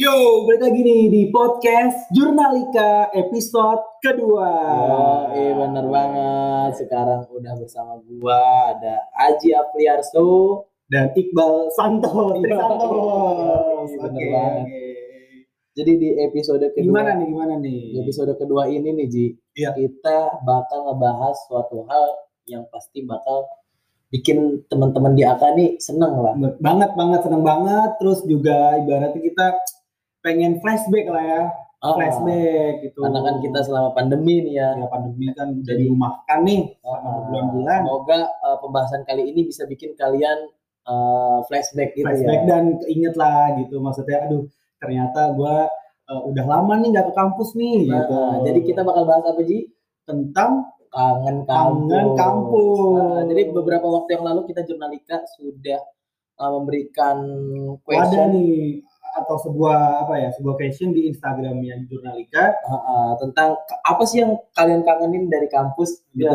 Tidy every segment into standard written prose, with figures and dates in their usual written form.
Yo, balik lagi nih di podcast Jurnalika episode kedua. Iya, bener banget. Sekarang udah bersama gua ada Aji Apliarso dan Iqbal Santoro. Bener banget. Jadi di episode kedua Gimana nih? Di episode kedua ini nih Ji, ya, kita bakal ngebahas suatu hal yang pasti bakal bikin teman-teman di AKA nih seneng lah. Banget, seneng banget. Terus juga ibaratnya kita pengen flashback lah ya. Flashback gitu. Karena kan kita selama pandemi nih ya. Ya pandemi kan udah dirumahkan nih selama berbulan-bulan. Semoga pembahasan kali ini bisa bikin kalian flashback ya. Dan keinget lah gitu. Maksudnya aduh, ternyata gue udah lama nih gak ke kampus nih gitu. Jadi kita bakal bahas apa Ji? Tentang kangen kampus. Jadi beberapa waktu yang lalu kita Jurnalika sudah memberikan question nih, atau sebuah question di Instagramnya Jurnalika tentang apa sih yang kalian kangenin dari kampus gitu.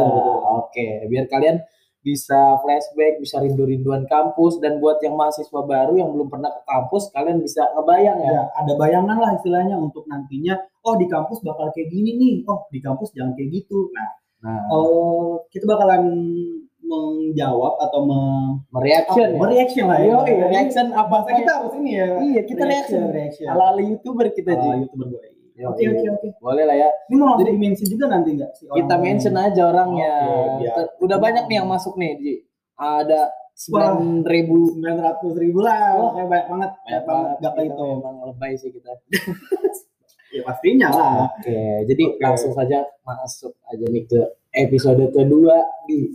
Oke, biar kalian bisa flashback, bisa rindu-rinduan kampus, dan buat yang mahasiswa baru yang belum pernah ke kampus, kalian bisa ngebayang ya. Ada bayangan lah istilahnya untuk nantinya, oh di kampus bakal kayak gini nih, oh di kampus jangan kayak gitu. Nah, kita bakalan menjawab atau mereaction apa kita harus ini ya. Iya, kita reaction. Ala-ala YouTuber kita aja. Oke. Boleh lah ya. Ini mau jadi mention juga nanti enggak sih? Kita mention aja orangnya. Okay, ya. Udah banyak nih yang masuk nih, Ji. Ada 900.000 lah. Wah, kayak banyak banget. Enggak kayak itu memang lebay sih kita. Ya pastinya lah. Oke, jadi langsung saja masuk aja nih ke episode kedua di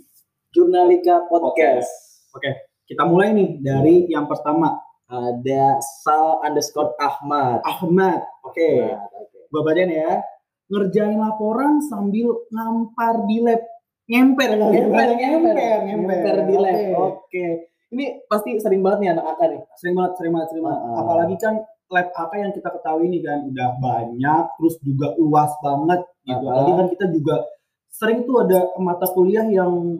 Jurnalika Podcast. Oke. Kita mulai nih dari yang pertama. Ada Sal_Ahmad. Oke. Gua bacain ya. Ngerjain laporan sambil ngampar di lab. Ngemper di lab. Oke. Ini pasti sering banget nih anak AKA nih. Sering banget. Apalagi kan lab AKA yang kita ketahui nih kan udah banyak, terus juga luas banget gitu. Apalagi kan kita juga sering tuh ada mata kuliah yang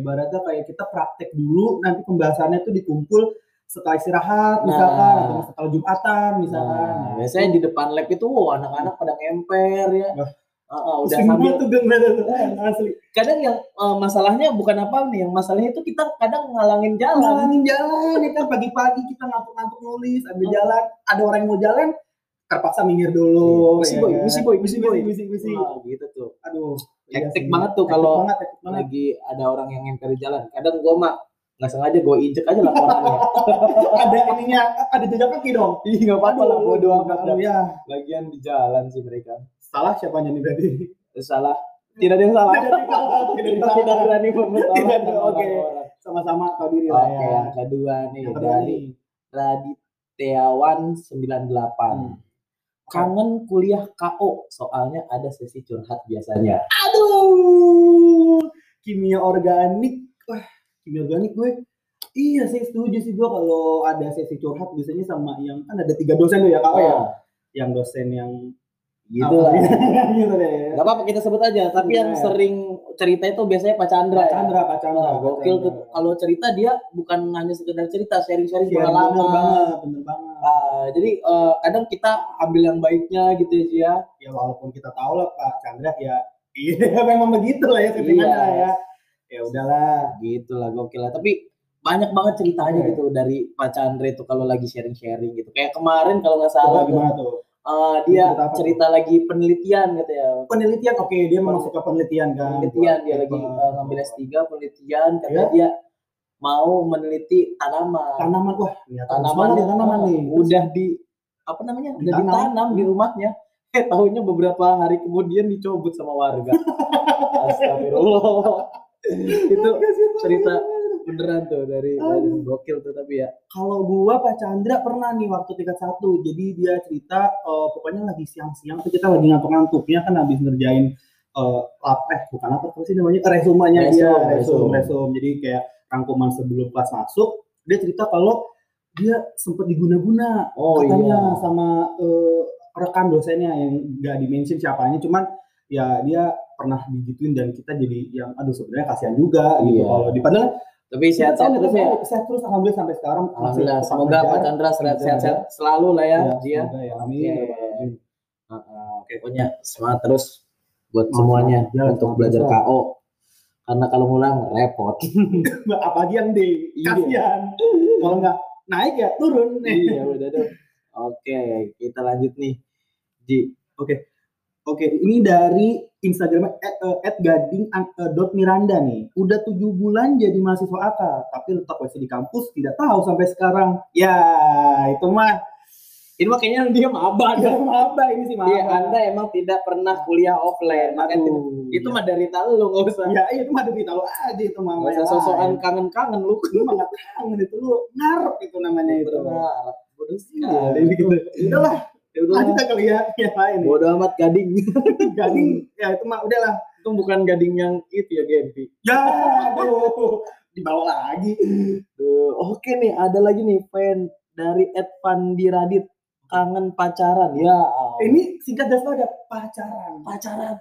ibaratnya kayak kita praktek dulu, nanti pembahasannya tuh dikumpul setelah istirahat misalkan, atau setelah Jumatan misalkan. Biasanya di depan lab itu anak-anak pada ngemper ya. Udah sambil tuh asli. Kadang yang masalahnya bukan apa nih, yang masalahnya itu kita kadang ngalangin jalan. Kita pagi-pagi kita ngantuk-ngantuk nulis, ambil jalan, ada orang yang mau jalan terpaksa minggir dulu. Misi boy. Gitu tuh. Aduh, hektik banget tuh kalau lagi ada orang yang ngemper di jalan. Kadang gua nggak sengaja gue injek aja laporannya. ada jejak kaki dong. Ih, nggak apa-apa lah, bodo amat ya. Lagian di jalan sih mereka. Salah siapanya nih berarti? Salah. Tidak ada yang salah. Tidak berani berbuat. Oke. Sama-sama tahu diri lah ya. Yang kedua nih dari Radityawan 98. Kangen kuliah KO, soalnya ada sesi curhat biasanya. Aduh, kimia organik gue. Iya sih, setuju sih gue kalau ada sesi curhat biasanya sama yang kan ada 3 dosen tuh ya KO ya. Yang dosen yang gitu lah. Gitu deh. Enggak apa-apa kita sebut aja, tapi yang sering cerita itu biasanya Pak Chandra. Gokil tuh kalau cerita dia bukan hanya sekedar cerita, sharing-sharing pengalaman. Bener banget. Jadi kadang kita ambil yang baiknya gitu ya. Ya walaupun kita tahu lah Pak Chandra ya iya memang begitu lah ya ceritanya ya. Ya udahlah gitulah, gokil lah, tapi banyak banget ceritanya gitu dari Pak Chandra itu kalau lagi sharing-sharing gitu. Kayak kemarin kalau nggak salah dia cerita lagi penelitian gitu ya. Penelitian, dia memang suka penelitian kan. Dia lagi ngambil S3 penelitian karena dia mau meneliti tanaman. Wah, tanaman nih udah di ditanam di rumahnya. Tahunya beberapa hari kemudian dicobot sama warga. Astagfirullah. Itu cerita beneran tuh dari gokil tuh. Tapi ya kalau gua Pak Chandra pernah nih waktu tingkat 1, jadi dia cerita pokoknya lagi siang-siang tuh kita lagi ngantuk-ngantuknya kan habis ngerjain resumenya dia, resum. Jadi kayak rangkuman sebelum kelas masuk, dia cerita kalau dia sempat diguna-guna katanya sama rekan dosennya yang enggak di-mention siapanya, cuman ya dia pernah digituin dan kita jadi yang aduh sebenarnya kasihan juga gitu. Kalau padahal Tapi sehat-sehat terus ya. Sehat terus alhamdulillah sampai sekarang. Alhamdulillah. Semoga Pak Chandra sehat-sehat selalu lah ya. Iya. Amin. Pokoknya semangat terus buat semuanya untuk belajar KO. Karena kalau ngulang repot. Apalagi yang di kasihan. Kalau nggak naik ya turun. Iya udah dong. Oke, kita lanjut nih. Ji. Oke, ini dari Instagram @gading.miranda nih. Udah 7 bulan jadi mahasiswa AKA, tapi letak WC di kampus tidak tahu sampai sekarang. Ya, itu mah kayaknya dia maba, ini sih maba. Iya, Anda emang tidak pernah kuliah offline. Makanya itu mah derita lu, enggak usah. Ya, itu mah derita lu aja itu mah. Masa sosokan kangen-kangen lu, banget kangen itu lu. Ngarep itu namanya itu. Ngarep. Bodoh sih. Nah, gitu. Udahlah. Lanjut kali ya yang lain. Bodoh amat gading. Gading ya itu mah udahlah. Itu bukan gading yang itu ya GMP. Ya aduh. Dibawa lagi. Oke nih, ada lagi nih fan dari @pandiradit. Kangen pacaran. Ya Allah. Ini singkat dasar ada pacaran. Pacaran.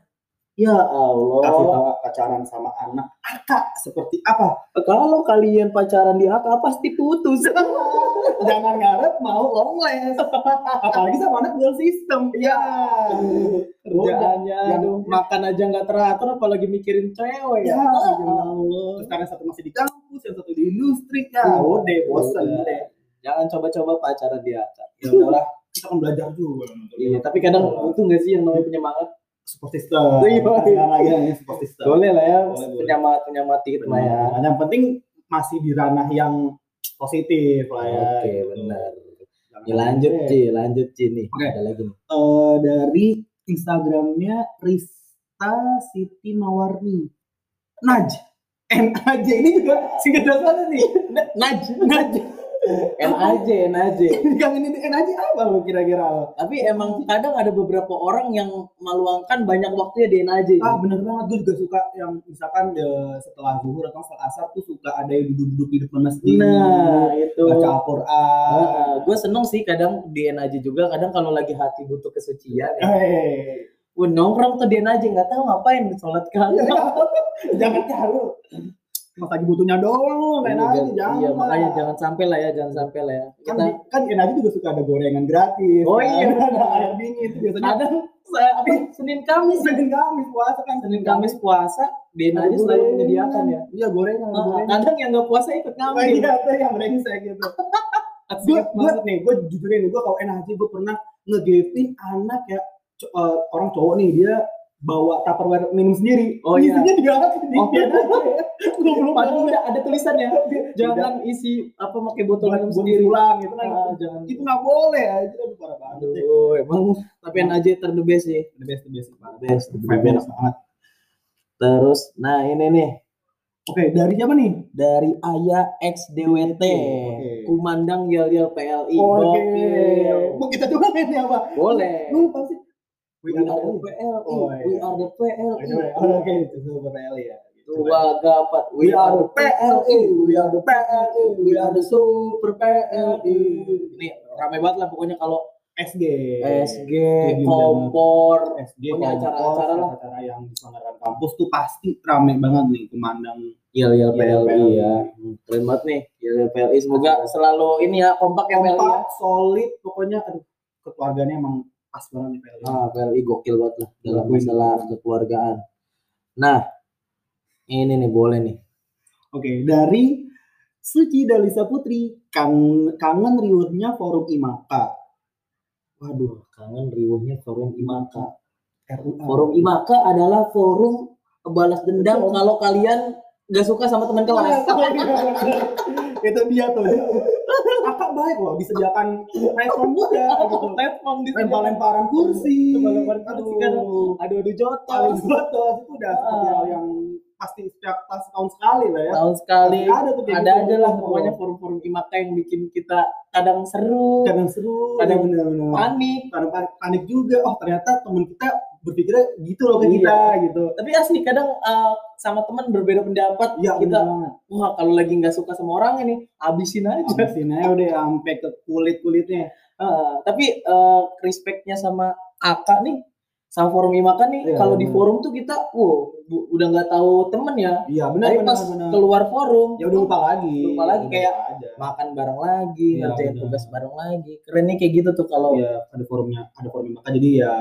Ya Allah. Kasih tahu pacaran sama anak AKA seperti apa? Kalau kalian pacaran di AKA pasti putus. Jangan ngarep mau long last. Apalagi sama anak dual system. Ya. Kerjaannya makan aja nggak teratur, apalagi mikirin cewek. Ya Allah. Karena satu masih di kampus, yang satu di industri. Ya. Udah bosan deh. Jangan coba-coba pacaran di AKA. Ya udahlah. Kita kan belajar juga. Iya. Tapi kadang itu nggak sih yang namanya penyemangat. Sportista, lagi sportista. Boleh lah ya, penyemangat itu lah ya. Yang penting masih di ranah yang positif lah ya. Oke, benar. Lanjut Ci nih. Ada lagi nih. Dari Instagramnya Rista Siti Mawarni Naj. NAJ ini juga singkat dasarnya nih. Naj. NAJ. Yang ini NAJ apa lo kira-kira? Tapi emang kadang ada beberapa orang yang meluangkan banyak waktunya di NAJ. Ah bener banget, gue juga suka yang misalkan setelah zuhur atau setelah asar tuh suka ada yang duduk-duduk di depan masjid. Nah itu. Baca Al-Quran. Gue seneng sih kadang di NAJ juga, kadang kalau lagi hati butuh kesucian. Nongkrong tuh di NAJ nggak tahu ngapain, sholat kali. Jangan tahu. Makanya butuhnya dong, enak aja jangan. Iya, makanya jangan sampai lah ya. Kan enak aja juga suka ada gorengan gratis. Oh iya, ada air dingin. Biasanya ada Senin Kamis puasa, dia aja selalu menyediakan ya. Iya gorengan. Kadang yang nggak puasa ikut ngamen. Iya, yang brengsek gitu. Gue jujurin nih, gue kalau enak aja gue pernah nge-gaping anak ya orang cowok nih dia. Bawa tupperware minum sendiri. Oh iya. Isinya diganti. Oh iya. Padahal ada tulisannya. Jangan isi apa pakai botol minum sendiri. Pulang gitu kan. Jangan. Itu enggak boleh. Itu udah parah banget. Oh, emang tapi aja terdebes sih. The best. Best banget. Terus nah ini nih. Oke, dari siapa nih? Dari Ayah XDWT. Kumandang Yel-Yel PLI. Oke. Mau kita coba ini apa? Boleh. Lu pasti We are the PLI. Ini ramai banget lah pokoknya kalau SG kompor, punya acara-acara lah. Acara yang diselenggarakan kampus tuh pasti ramai banget nih kumandang Yel-Yel PLI ya. Keren banget nih Yel-Yel PLI. Semoga selalu ini ya kompak ya PLI. Kompak, solid pokoknya. Aduh, keluarganya emang pas banget PLI. Ah, PLI gokil banget lah dalam masalah kekeluargaan. Nah, ini nih boleh nih. Oke, dari Suci Dalisa Putri, kangen riuhnya forum IMAKA. Waduh, kangen riuhnya forum IMAKA. Forum IMAKA adalah forum balas dendam kalau kalian enggak suka sama teman kelas. Itu dia tuh. Akak baik loh, disediakan respon juga, respon di lemparan kursi, adu jotos itu udah yang pasti setiap tahun sekali lah ya. Tahun sekali. Ada aja lah pokoknya forum-forum IMAKA yang bikin kita kadang seru, kadang panik juga. Oh ternyata teman kita berpikirnya gitu loh ke kita gitu. Tapi asli kadang sama teman berbeda pendapat ya, kita wah kalau lagi nggak suka sama orang ini abisin aja udah sampai ke kulitnya. Tapi respectnya sama kakak nih sama forum IMAKA nih, ya, kalau di forum tuh kita udah nggak tahu temen ya. Iya benar. Tapi pas keluar forum ya udah lupa lagi kayak aja. Makan bareng lagi, ya, ngerjain tugas bareng lagi. Kerennya kayak gitu tuh kalau ya, ada forumnya, ada forum IMAKA. Jadi ya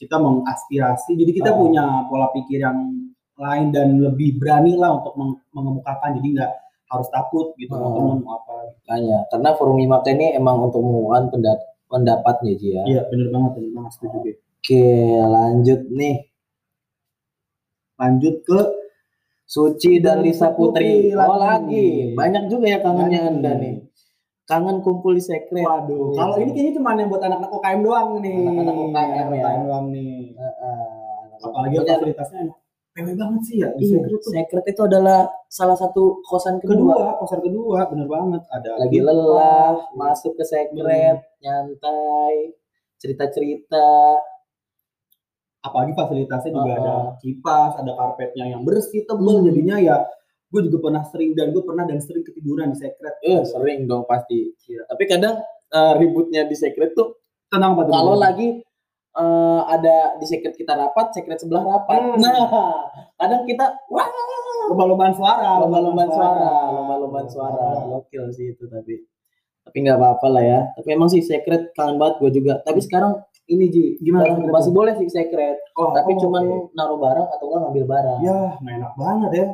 kita mengaspirasi, jadi kita punya pola pikir yang lain dan lebih berani lah untuk mengemukakan. Jadi nggak harus takut gitu temen apa. Kayaknya karena forum IMAKA ini emang untuk mengumpulkan pendapatnya aja ya. Iya benar banget setuju. Oke, lanjut nih. Lanjut ke Suci dan Lisa Putri. Lagi. Banyak juga ya kangennya Anda nih. Kangen kumpul di sekret. Waduh. Kalau ini kayaknya cuma yang buat anak-anak UKM doang nih. Anak-anak UKM ya. Doang nih. Apalagi fasilitasnya enak. Mewah banget sih ya di sekret tuh. Sekret itu adalah salah satu kosan kedua. Bener banget. Ada lagi lelah, masuk ke sekret, nyantai, cerita-cerita. Apalagi fasilitasnya juga ada kipas, ada karpetnya yang bersih, tebal. Jadinya ya gue juga pernah sering ketiduran di sekret. Sering dong pasti. Ya. Tapi kadang ributnya di sekret tuh tenang banget. Kalau lagi ada di sekret kita rapat, sekret sebelah rapat. Nah, kadang kita lomba-lombaan suara. Gokil sih itu tapi nggak apa-apa lah ya. Tapi emang sih sekret kangen banget gue juga. Tapi sekarang ini Ji, gimana? Masih boleh sih sekret, tapi cuman naruh barang atau nggak ngambil barang. Ya, enak banget ya.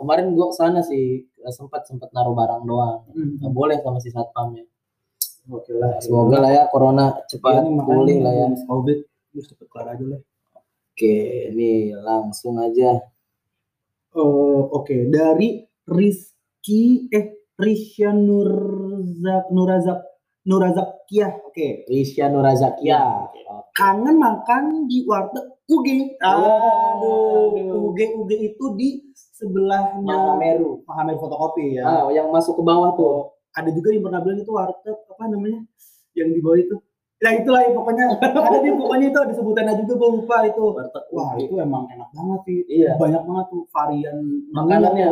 Kemarin gue kesana sih, sempat naruh barang doang. Nggak boleh sama si satpamnya. Oke lah, semoga lah ya corona cepat pulih lah ya. COVID, cepet kelar aja lah. Oke, ini langsung aja. Oke, dari Risya Nurazakiah, oke. Risya Nurazakiah. Kangen makan di warteg UG. UG itu di sebelahnya Mahameru fotokopi ya. Yang masuk ke bawah tuh. Ada juga yang pernah bilang itu warteg apa namanya? Yang di bawah itu. Nah itulah ya, pokoknya ada di pokoknya itu ada sebutannya juga gue lupa itu. Wah, itu emang enak banget sih. Iya. Banyak banget tuh varian makanannya.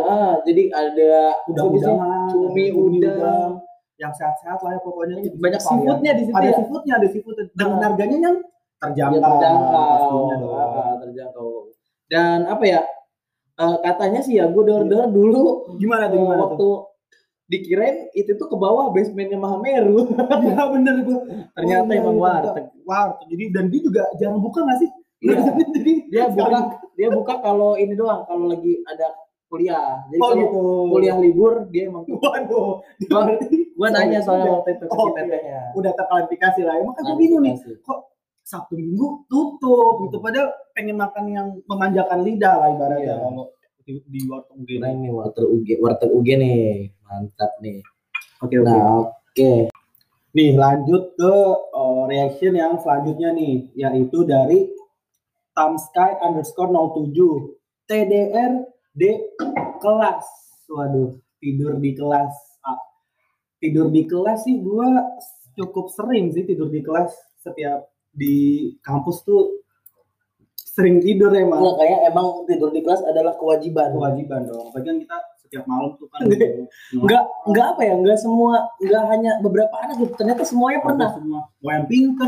Jadi ada udang-udang, cumi udang. Yang sehat-sehat lah ya pokoknya. Banyak seafoodnya di situ. Ada seafoodnya, dengan harganya yang terjangkau. Dan apa ya? Katanya sih ya gue order dulu. Gimana waktu tuh? Dikirain itu tuh ke bawah basementnya Mahameru. Ya bener gue. Ternyata emang warteg. Jadi dan dia juga jarang buka nggak sih? Iya. Jadi dia buka kalau ini doang, kalau lagi ada kuliah. Jadi kalau kuliah libur dia emang gua nanya soalnya waktu itu ke tetehnya. Udah terklarifikasi lah. Emang kan bingung nih. Kok Sabtu Minggu tutup gitu padahal pengen makan yang memanjakan lidah lah ibaratnya kalau di warteg UG. Nah, ini warteg UG nih. Mantap nih. Oke. Nih lanjut ke reaction yang selanjutnya nih yaitu dari tamsky_07 TDR di kelas. Waduh, tidur di kelas. Tidur di kelas sih gue cukup sering sih tidur di kelas. Setiap di kampus tuh sering tidur emang. Nah, kayaknya emang tidur di kelas adalah kewajiban. Kewajiban dong. Bagian kita setiap malam tuh kan. Enggak hanya beberapa anak gitu. Ternyata semuanya pernah. Mau yang pinter,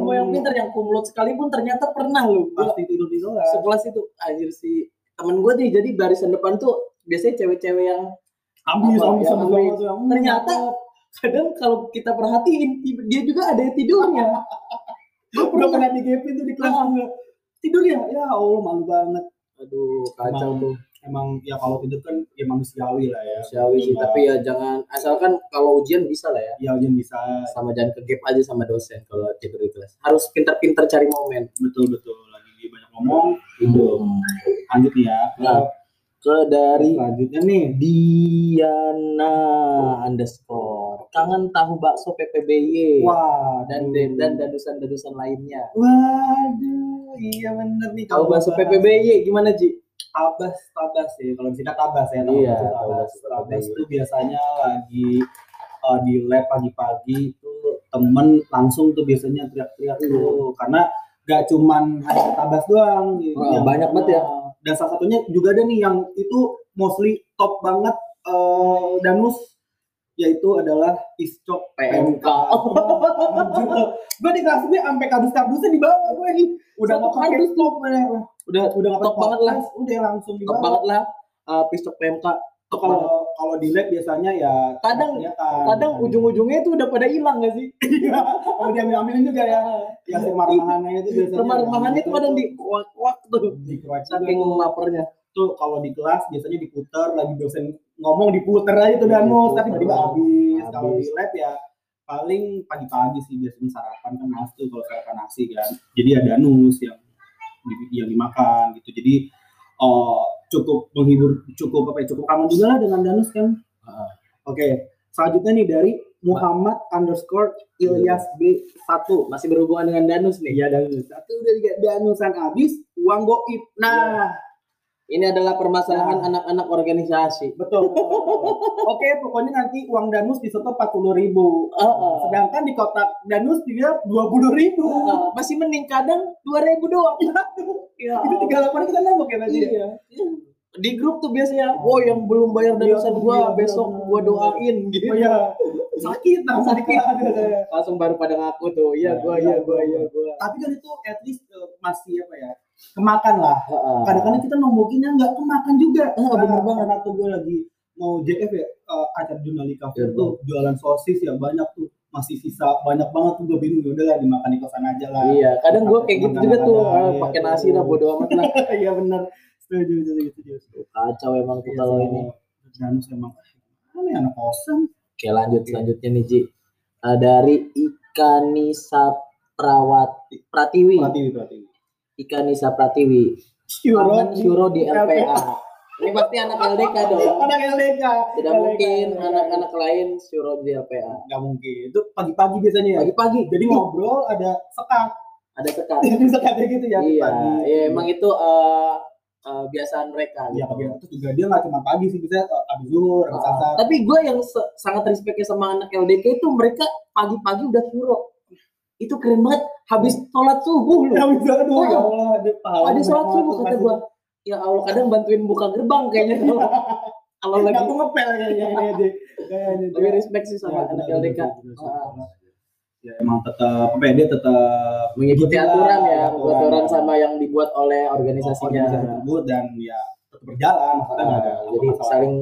mau yang pinter yang kumlot sekalipun ternyata pernah loh. Pasti tidur di kelas. Sekelas itu anjir sih. Temen gue nih jadi barisan depan tuh biasanya cewek-cewek yang ambis. Ternyata kadang kalau kita perhatiin dia juga ada yang tidurnya. Gue pernah digepin tuh di kelas tidur ya Allah malu banget. Aduh kacau tuh. Emang ya kalau tidur kan ya manusiawi lah ya. Manusiawi sih tapi ya jangan asalkan kalau ujian bisa lah ya. Ya ujian bisa. Sama jangan kegep aja sama dosen kalau tidur di kelas. Harus pintar-pintar cari momen. Betul lagi banyak ngomong tidur. Lanjut ya. Nah, ke dari lanjutnya nih Diana _ kangen tahu bakso PPBY. Wah, dan dadusan-dadusan lainnya. Waduh, iya bener nih. Tahu bakso PPBY gimana, Ji? Tabas ya. Kalau kita tabas ya. Iya, tabas itu biasanya lagi di lab pagi-pagi itu temen langsung tuh biasanya teriak-teriak tuh karena gak cuman hanya tabas doang gitu. Banyak banget ya. Dan salah satunya juga ada nih yang itu mostly top banget danus yaitu adalah ISCOK PMK. Gue di kelas gue sampai kardus-kardusnya dibawa gue nih. Udah mau kardus top, udah top banget lah. Udah langsung dibawa. Top banget lah. ISCOK PMK. Kalau di lab biasanya ya kadang ujung-ujungnya itu udah pada hilang nggak sih? Iya. Kalau diambil-ambilin juga ya. Ya remah-remahannya itu biasanya. Remah-remahannya itu kadang dikuak-kuak tuh. Saking laparnya. Tuh kalau di kelas biasanya diputer, lagi dosen ngomong diputer aja tuh danus, tapi tiba-tiba habis. Kalau di lab ya paling pagi-pagi sih biasanya sarapan kan nasi tuh, kalau sarapan nasi kan. Jadi ya danus yang dimakan gitu. Jadi cukup menghibur, cukup aman juga lah dengan danus kan. Oke. Selanjutnya nih dari Muhammad_Ilyas B1, masih berhubungan dengan danus nih. Ya danus. Satu udah tiga danusan habis, uang goib. Nah, ini adalah permasalahan anak-anak organisasi. Betul. Oke, pokoknya nanti uang danus disetor 40.000. Sedangkan di kotak danus dia 20.000. Masih mending kadang 2.000 doang. Ya. Itu 38 kita nambah kan aja. Iya. Di grup tuh biasanya, yang belum bayar danusan gua besok gua doain gitu. Oh, iya. Sakit. Langsung baru pada ngaku tuh. Iya, gua. Tapi kan itu at least masih apa ya? Kemakan lah. Kadang-kadang kita nombokinnya nggak kemakan juga. Bener banget. Karena tuh gue lagi mau JF ya, acara Jurnalika tuh jualan sosis ya banyak tuh, masih sisa banyak banget tuh, gue bingung, udah lah dimakan di kosan aja lah. Iya, kadang gue kayak gitu juga tuh, pakai nasi lah, bodo amat lah. Iya bener, setuju. Kacau emang tuh kalau ini. Danus emang anak kosan. Oke, lanjutnya nih Ji, dari Ikanisa Pratiwi. Ikanisa Pratiwi, Syuro di LPA. Ini pasti anak LDK dong. Anak LDK. Tidak LDK. Mungkin anak-anak lain Syuro di LPA. Gak mungkin. Itu pagi-pagi biasanya ya. Jadi ngobrol ada sekat. Sekatnya gitu ya. Iya. Pagi. Ya, emang itu kebiasaan mereka. Iya, kebiasaan itu juga dia nggak cuma pagi sih, bisa abis zuhur, abis asar. Tapi gue yang sangat respect sama anak LDK itu mereka pagi-pagi udah Syuro. Itu keren banget, habis sholat subuh loh. Ya Allah, habis sholat subuh kata gue, ya Allah, kadang bantuin buka gerbang kayaknya. Kalau lagi aku ngepel kayaknya aja. Tapi respect sih sama anak LDK. Ya emang tetap mengikuti aturan sama yang dibuat oleh organisasinya tersebut, dan ya tetap berjalan. Jadi saling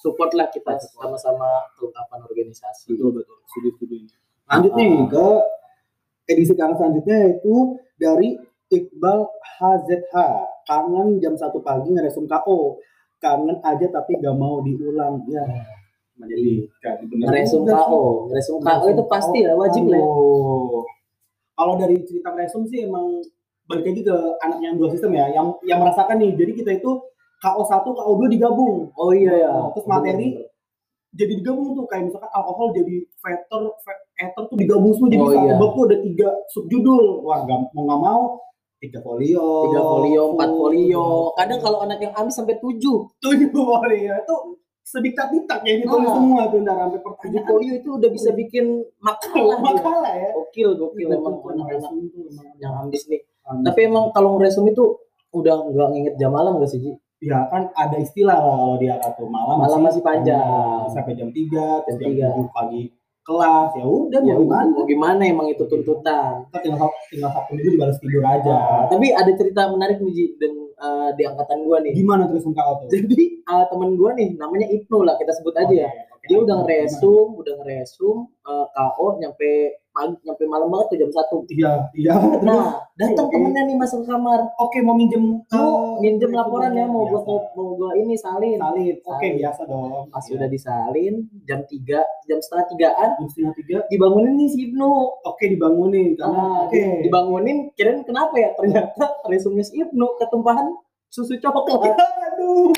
support lah kita sama-sama kelengkapan organisasi. Betul. Studio. Lanjut nih ke edisi kangen selanjutnya, itu dari Iqbal HZH. Kangen jam 1 pagi ngeresum KO. Kangen aja tapi gak mau diulang. Ya. Jadi ngeresum KO itu pasti ya, wajib lah. Kalau dari cerita ngeresum sih emang balik lagi ke anak yang dua sistem ya, yang merasakan nih. Jadi kita itu KO 1, KO 2 digabung. Oh iya ya. Terus materi jadi digabung tuh, kayak misalkan alkohol jadi eter tuh digabung semua, jadi satu bab tuh ada 3 subjudul. Wah, mau nggak mau 3 folio, 4 folio. Kadang kalau anak yang amis sampai 7 folio itu sedikit-sedikit ya ditulis semua tuh, ntar sampai pertanyaan. 7 folio itu udah bisa bikin makalah ya. Gokil emang anak yang amis nih. Tapi emang kalau ngeresum itu udah nggak nginget jam malam nggak sih Ji? Ya kan ada istilah kalau dia tuh malam masih panjang sampai jam 3, terus jam 7 pagi kelas. Ya udah mau gimana emang itu tuntutan. Kita tinggal Sabtu Minggu dibalas tidur aja. Tapi ada cerita menarik nih dengan di angkatan gua nih. Gimana terus engkau tuh? Jadi teman gua nih namanya Ibnu lah kita sebut aja ya. Okay. Dia udah ngeresum KO nyampe malam banget tuh jam 1. Iya. Nah, datang temennya nih masuk kamar. Oke, mau minjem laporan ya, mau gua ini salin. Oke, biasa dong. Pas udah disalin jam 3:30-an dibangunin nih si Ibnu. Oke, dibangunin. Dibangunin, kirain kenapa ya? Ternyata resumnya si Ibnu ketumpahan susu coklat. Aduh.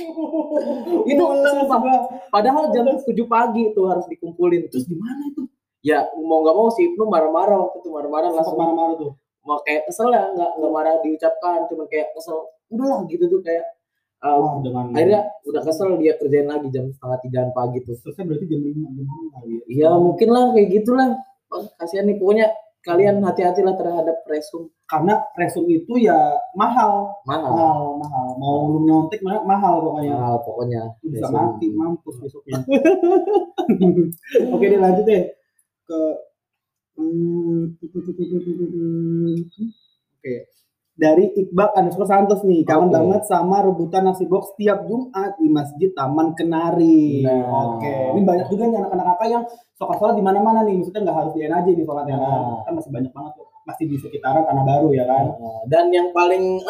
Itu sumpah. Padahal jam 7 pagi itu harus dikumpulin. Terus di mana itu? Ya mau nggak mau si Ibnu marah-marah langsung marah-marah tuh, mau kayak kesel ya, nggak marah diucapkan, cuma kayak kesel udahlah gitu tuh kayak akhirnya udah kesel dia kerjain lagi jam 2:30 pagi tuh. Terusnya berarti jam 5 kali ya mungkin lah kayak gitulah. Kasihan nih pokoknya kalian hati-hatilah terhadap presum, karena presum itu ya mahal. Mau lu nyontek mahal pokoknya. Bisa mati mampus besoknya. Oke, deh lanjut deh ke Oke. Dari Iqbal Santos nih, kangen banget sama rebutan nasi box setiap Jumat di Masjid Taman Kenari. Nah. Oke. Ini banyak juga nih anak-anak kakak yang sholat di mana-mana nih. Maksudnya nggak harus di NAJ nih sholatnya. Nah. Kan masih banyak banget tuh. Masih di sekitaran Tanah Baru ya kan. Nah. Dan yang paling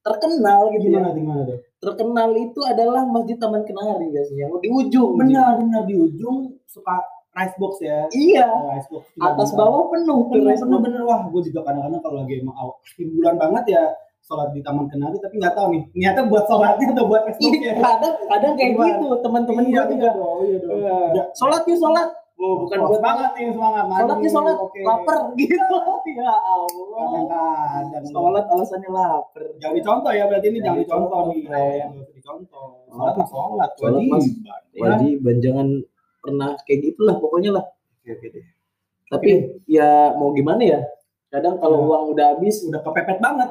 terkenal gitu ya. Gimana tuh? Terkenal itu adalah Masjid Taman Kenari biasanya. Di ujung. Benar-benar di ujung suka rice box ya. Iya. Rice box, atas bawah penuh bener. Wah, gue juga kadang-kadang kalau lagi emang awal hiburan banget ya sholat di Taman Kenari, tapi nggak tahu nih niatnya buat sholatnya atau buat rice boxnya. Kadang kayak gitu teman-teman gue juga. Iya. Sholat. Oh, bukan buat banget nih semangat. Sholatnya lapar gitu. Ya Allah. Kadang-kadang sholat alasannya lapar. Jangan dicontoh ya, berarti ini jangan dicontoh nih. Sholat wajib, jangan pernah kayak gitulah pokoknya lah. Oke. Tapi ya mau gimana ya? Kadang kalau uang udah habis, udah kepepet banget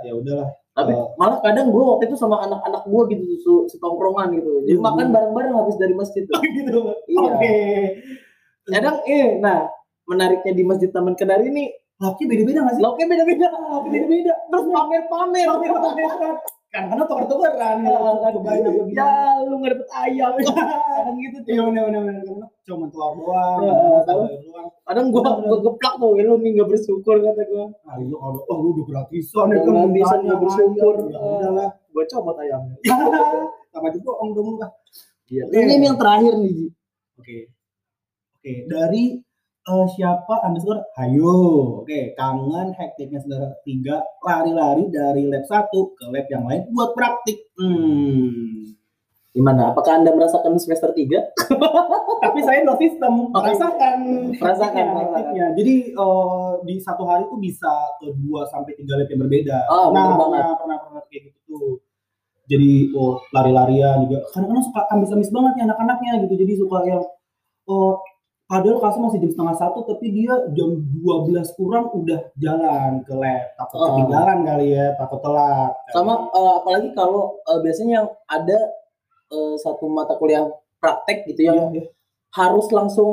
ya udahlah. Tapi malah kadang gue waktu itu sama anak-anak gue gitu setongkrongan gitu. Jadi makan bareng-bareng habis dari masjid tuh. Gitu. Iya. Okay. Kadang nah, menariknya di Masjid Taman Kenari ini lauknya beda-beda enggak sih? Lauknya beda-beda. Terus pamer-pamer. Karena tuker-tukeran banyak ya lu nggak dapet ayam kan gitu tuh. Iya cuma telur doang. Kadang gua geplak tuh, lu nih nggak bersyukur kata gua. Nah itu kalau lu udah gratisan ya kan nggak bersyukur. Udahlah gua coba ayamnya. Sama juga om dong lah. Ini yang terakhir nih Ji. Oke dari siapa underscore hayo. Oke, kangen hektiknya saudara 3 lari-lari dari lab 1 ke lab yang lain buat praktik. Gimana? Apakah Anda merasakan semester 3? Tapi saya no sistem, merasakan praktiknya. Jadi di satu hari itu bisa ke 2 sampai 3 lab yang berbeda. Oh, pernah kayak gitu tuh. Jadi lari-larian juga. Kadang-kadang suka amis-amis banget ya anak-anaknya gitu. Jadi suka yang padahal kelasnya masih jam 12:30, tapi dia jam 12 kurang udah jalan ke lab. Takut ketinggalan kali ya, takut telat. Sama apalagi kalau biasanya yang ada satu mata kuliah praktek gitu yang harus langsung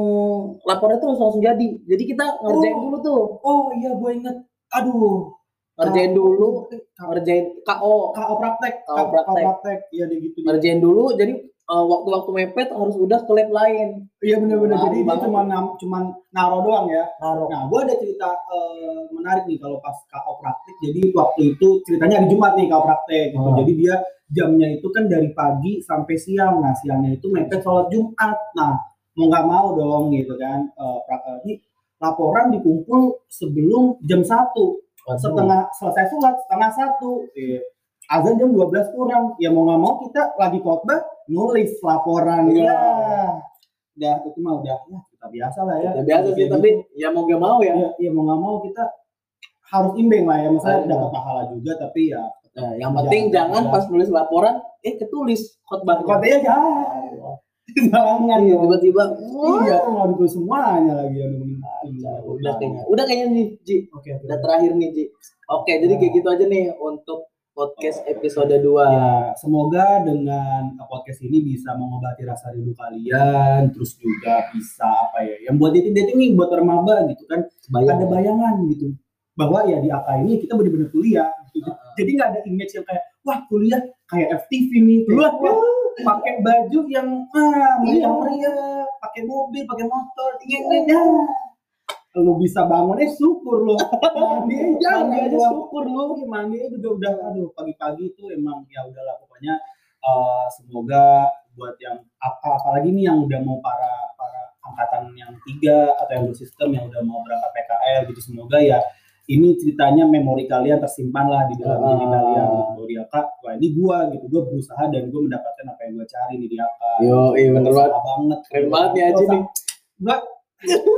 laporannya terus langsung jadi. Jadi kita ngerjain dulu tuh. Oh iya gue inget. Aduh. Ngerjain KO praktek. KO praktek. Iya gitu. Ngerjain dulu jadi waktu-waktu mepet harus udah ke lab lain. Iya benar-benar. Jadi dia cuma naro doang ya. Nah, gue ada cerita menarik nih kalau pas KO praktik. Jadi waktu itu ceritanya hari Jumat nih KO praktik. Gitu. Jadi dia jamnya itu kan dari pagi sampai siang. Nah, siangnya itu mepet sholat Jumat. Nah, mau nggak mau dong gitu kan. Ini laporan dikumpul sebelum jam 1. Setengah selesai sholat setengah 1. Azan jam 12 kurang. Ya mau nggak mau kita lagi khotbah nulis laporan ya itu mah udah kita biasa lah ya. Biasa sih tapi ya mau gak mau ya mau gak mau kita harus imbang lah ya. Misalnya dapat pahala juga tapi ya yang penting jangan pas nulis laporan ketulis khotbah. Khotbahnya jangan ya tiba-tiba. Iya mau ditulis semuanya lagi ya. Udah kayaknya nih Ji. Oke. Udah terakhir nih Ji. Oke, jadi kayak gitu aja nih untuk podcast episode 2. Ya, semoga dengan podcast ini bisa mengobati rasa rindu kalian, terus juga bisa yang buat dating-dating nih, buat remaja gitu kan. Ada bayangan gitu bahwa ya di AKA ini kita benar-benar kuliah. Gitu. Jadi nggak ada image yang kayak wah kuliah kayak FTV nih, pakai baju yang meriah, pakai mobil, pakai motor, lu bisa bangun syukur lu. Mandi aja syukur lu. Mandi juga udah pagi-pagi itu emang ya udahlah pokoknya semoga buat yang apalagi nih yang udah mau para angkatan yang 3 atau yang bersistem yang udah mau berangkat PKL gitu semoga ya ini ceritanya memori kalian tersimpan lah di dalam diri kalian. Memori Kak, wah ini gua gitu, gua berusaha dan gua mendapatkan apa yang gua cari nih di apa. Yo, bener banget. Keren banget ya Aji nih.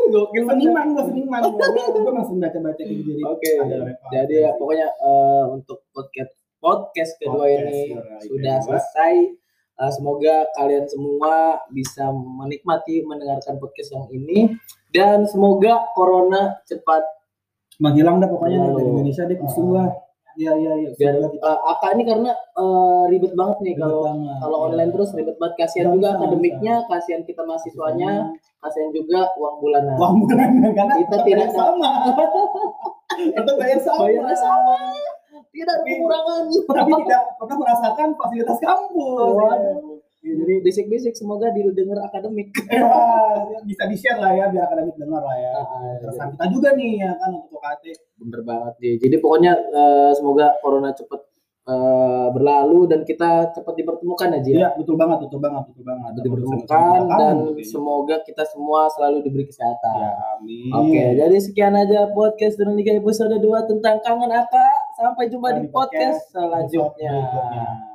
Gokil seniman gue langsung baca-baca di diri. Oke. Jadi ya pokoknya untuk podcast kedua ini sudah selesai. Semoga kalian semua bisa menikmati mendengarkan podcast yang ini. Dan semoga corona cepat menghilang dah pokoknya dari Indonesia deh, pusing lah. Iya. Aka ini karena ribet banget nih kalau online terus ribet banget. Kasihan juga akademiknya, kasihan kita mahasiswanya, kasihan juga uang bulanan. Karena kita tidak sama. Tetap bayar sama. Tidak kekurangan. Tapi tidak pernah merasakan fasilitas kampus. Waduh. Ya, jadi basic-basic semoga didengar akademik. Ya, bisa di-share lah ya biar akademik dengar lah ya. Terus kita juga nih ya kan untuk UKT. Bener banget ya. Jadi pokoknya semoga corona cepat berlalu dan kita cepat dipertemukan aja. Iya, betul banget. Dipertemukan dan semoga kita semua selalu diberi kesehatan. Ya, amin. Oke, jadi sekian aja podcast Jurnalika episode 2 tentang kangen Aka. Sampai jumpa di podcast selanjutnya.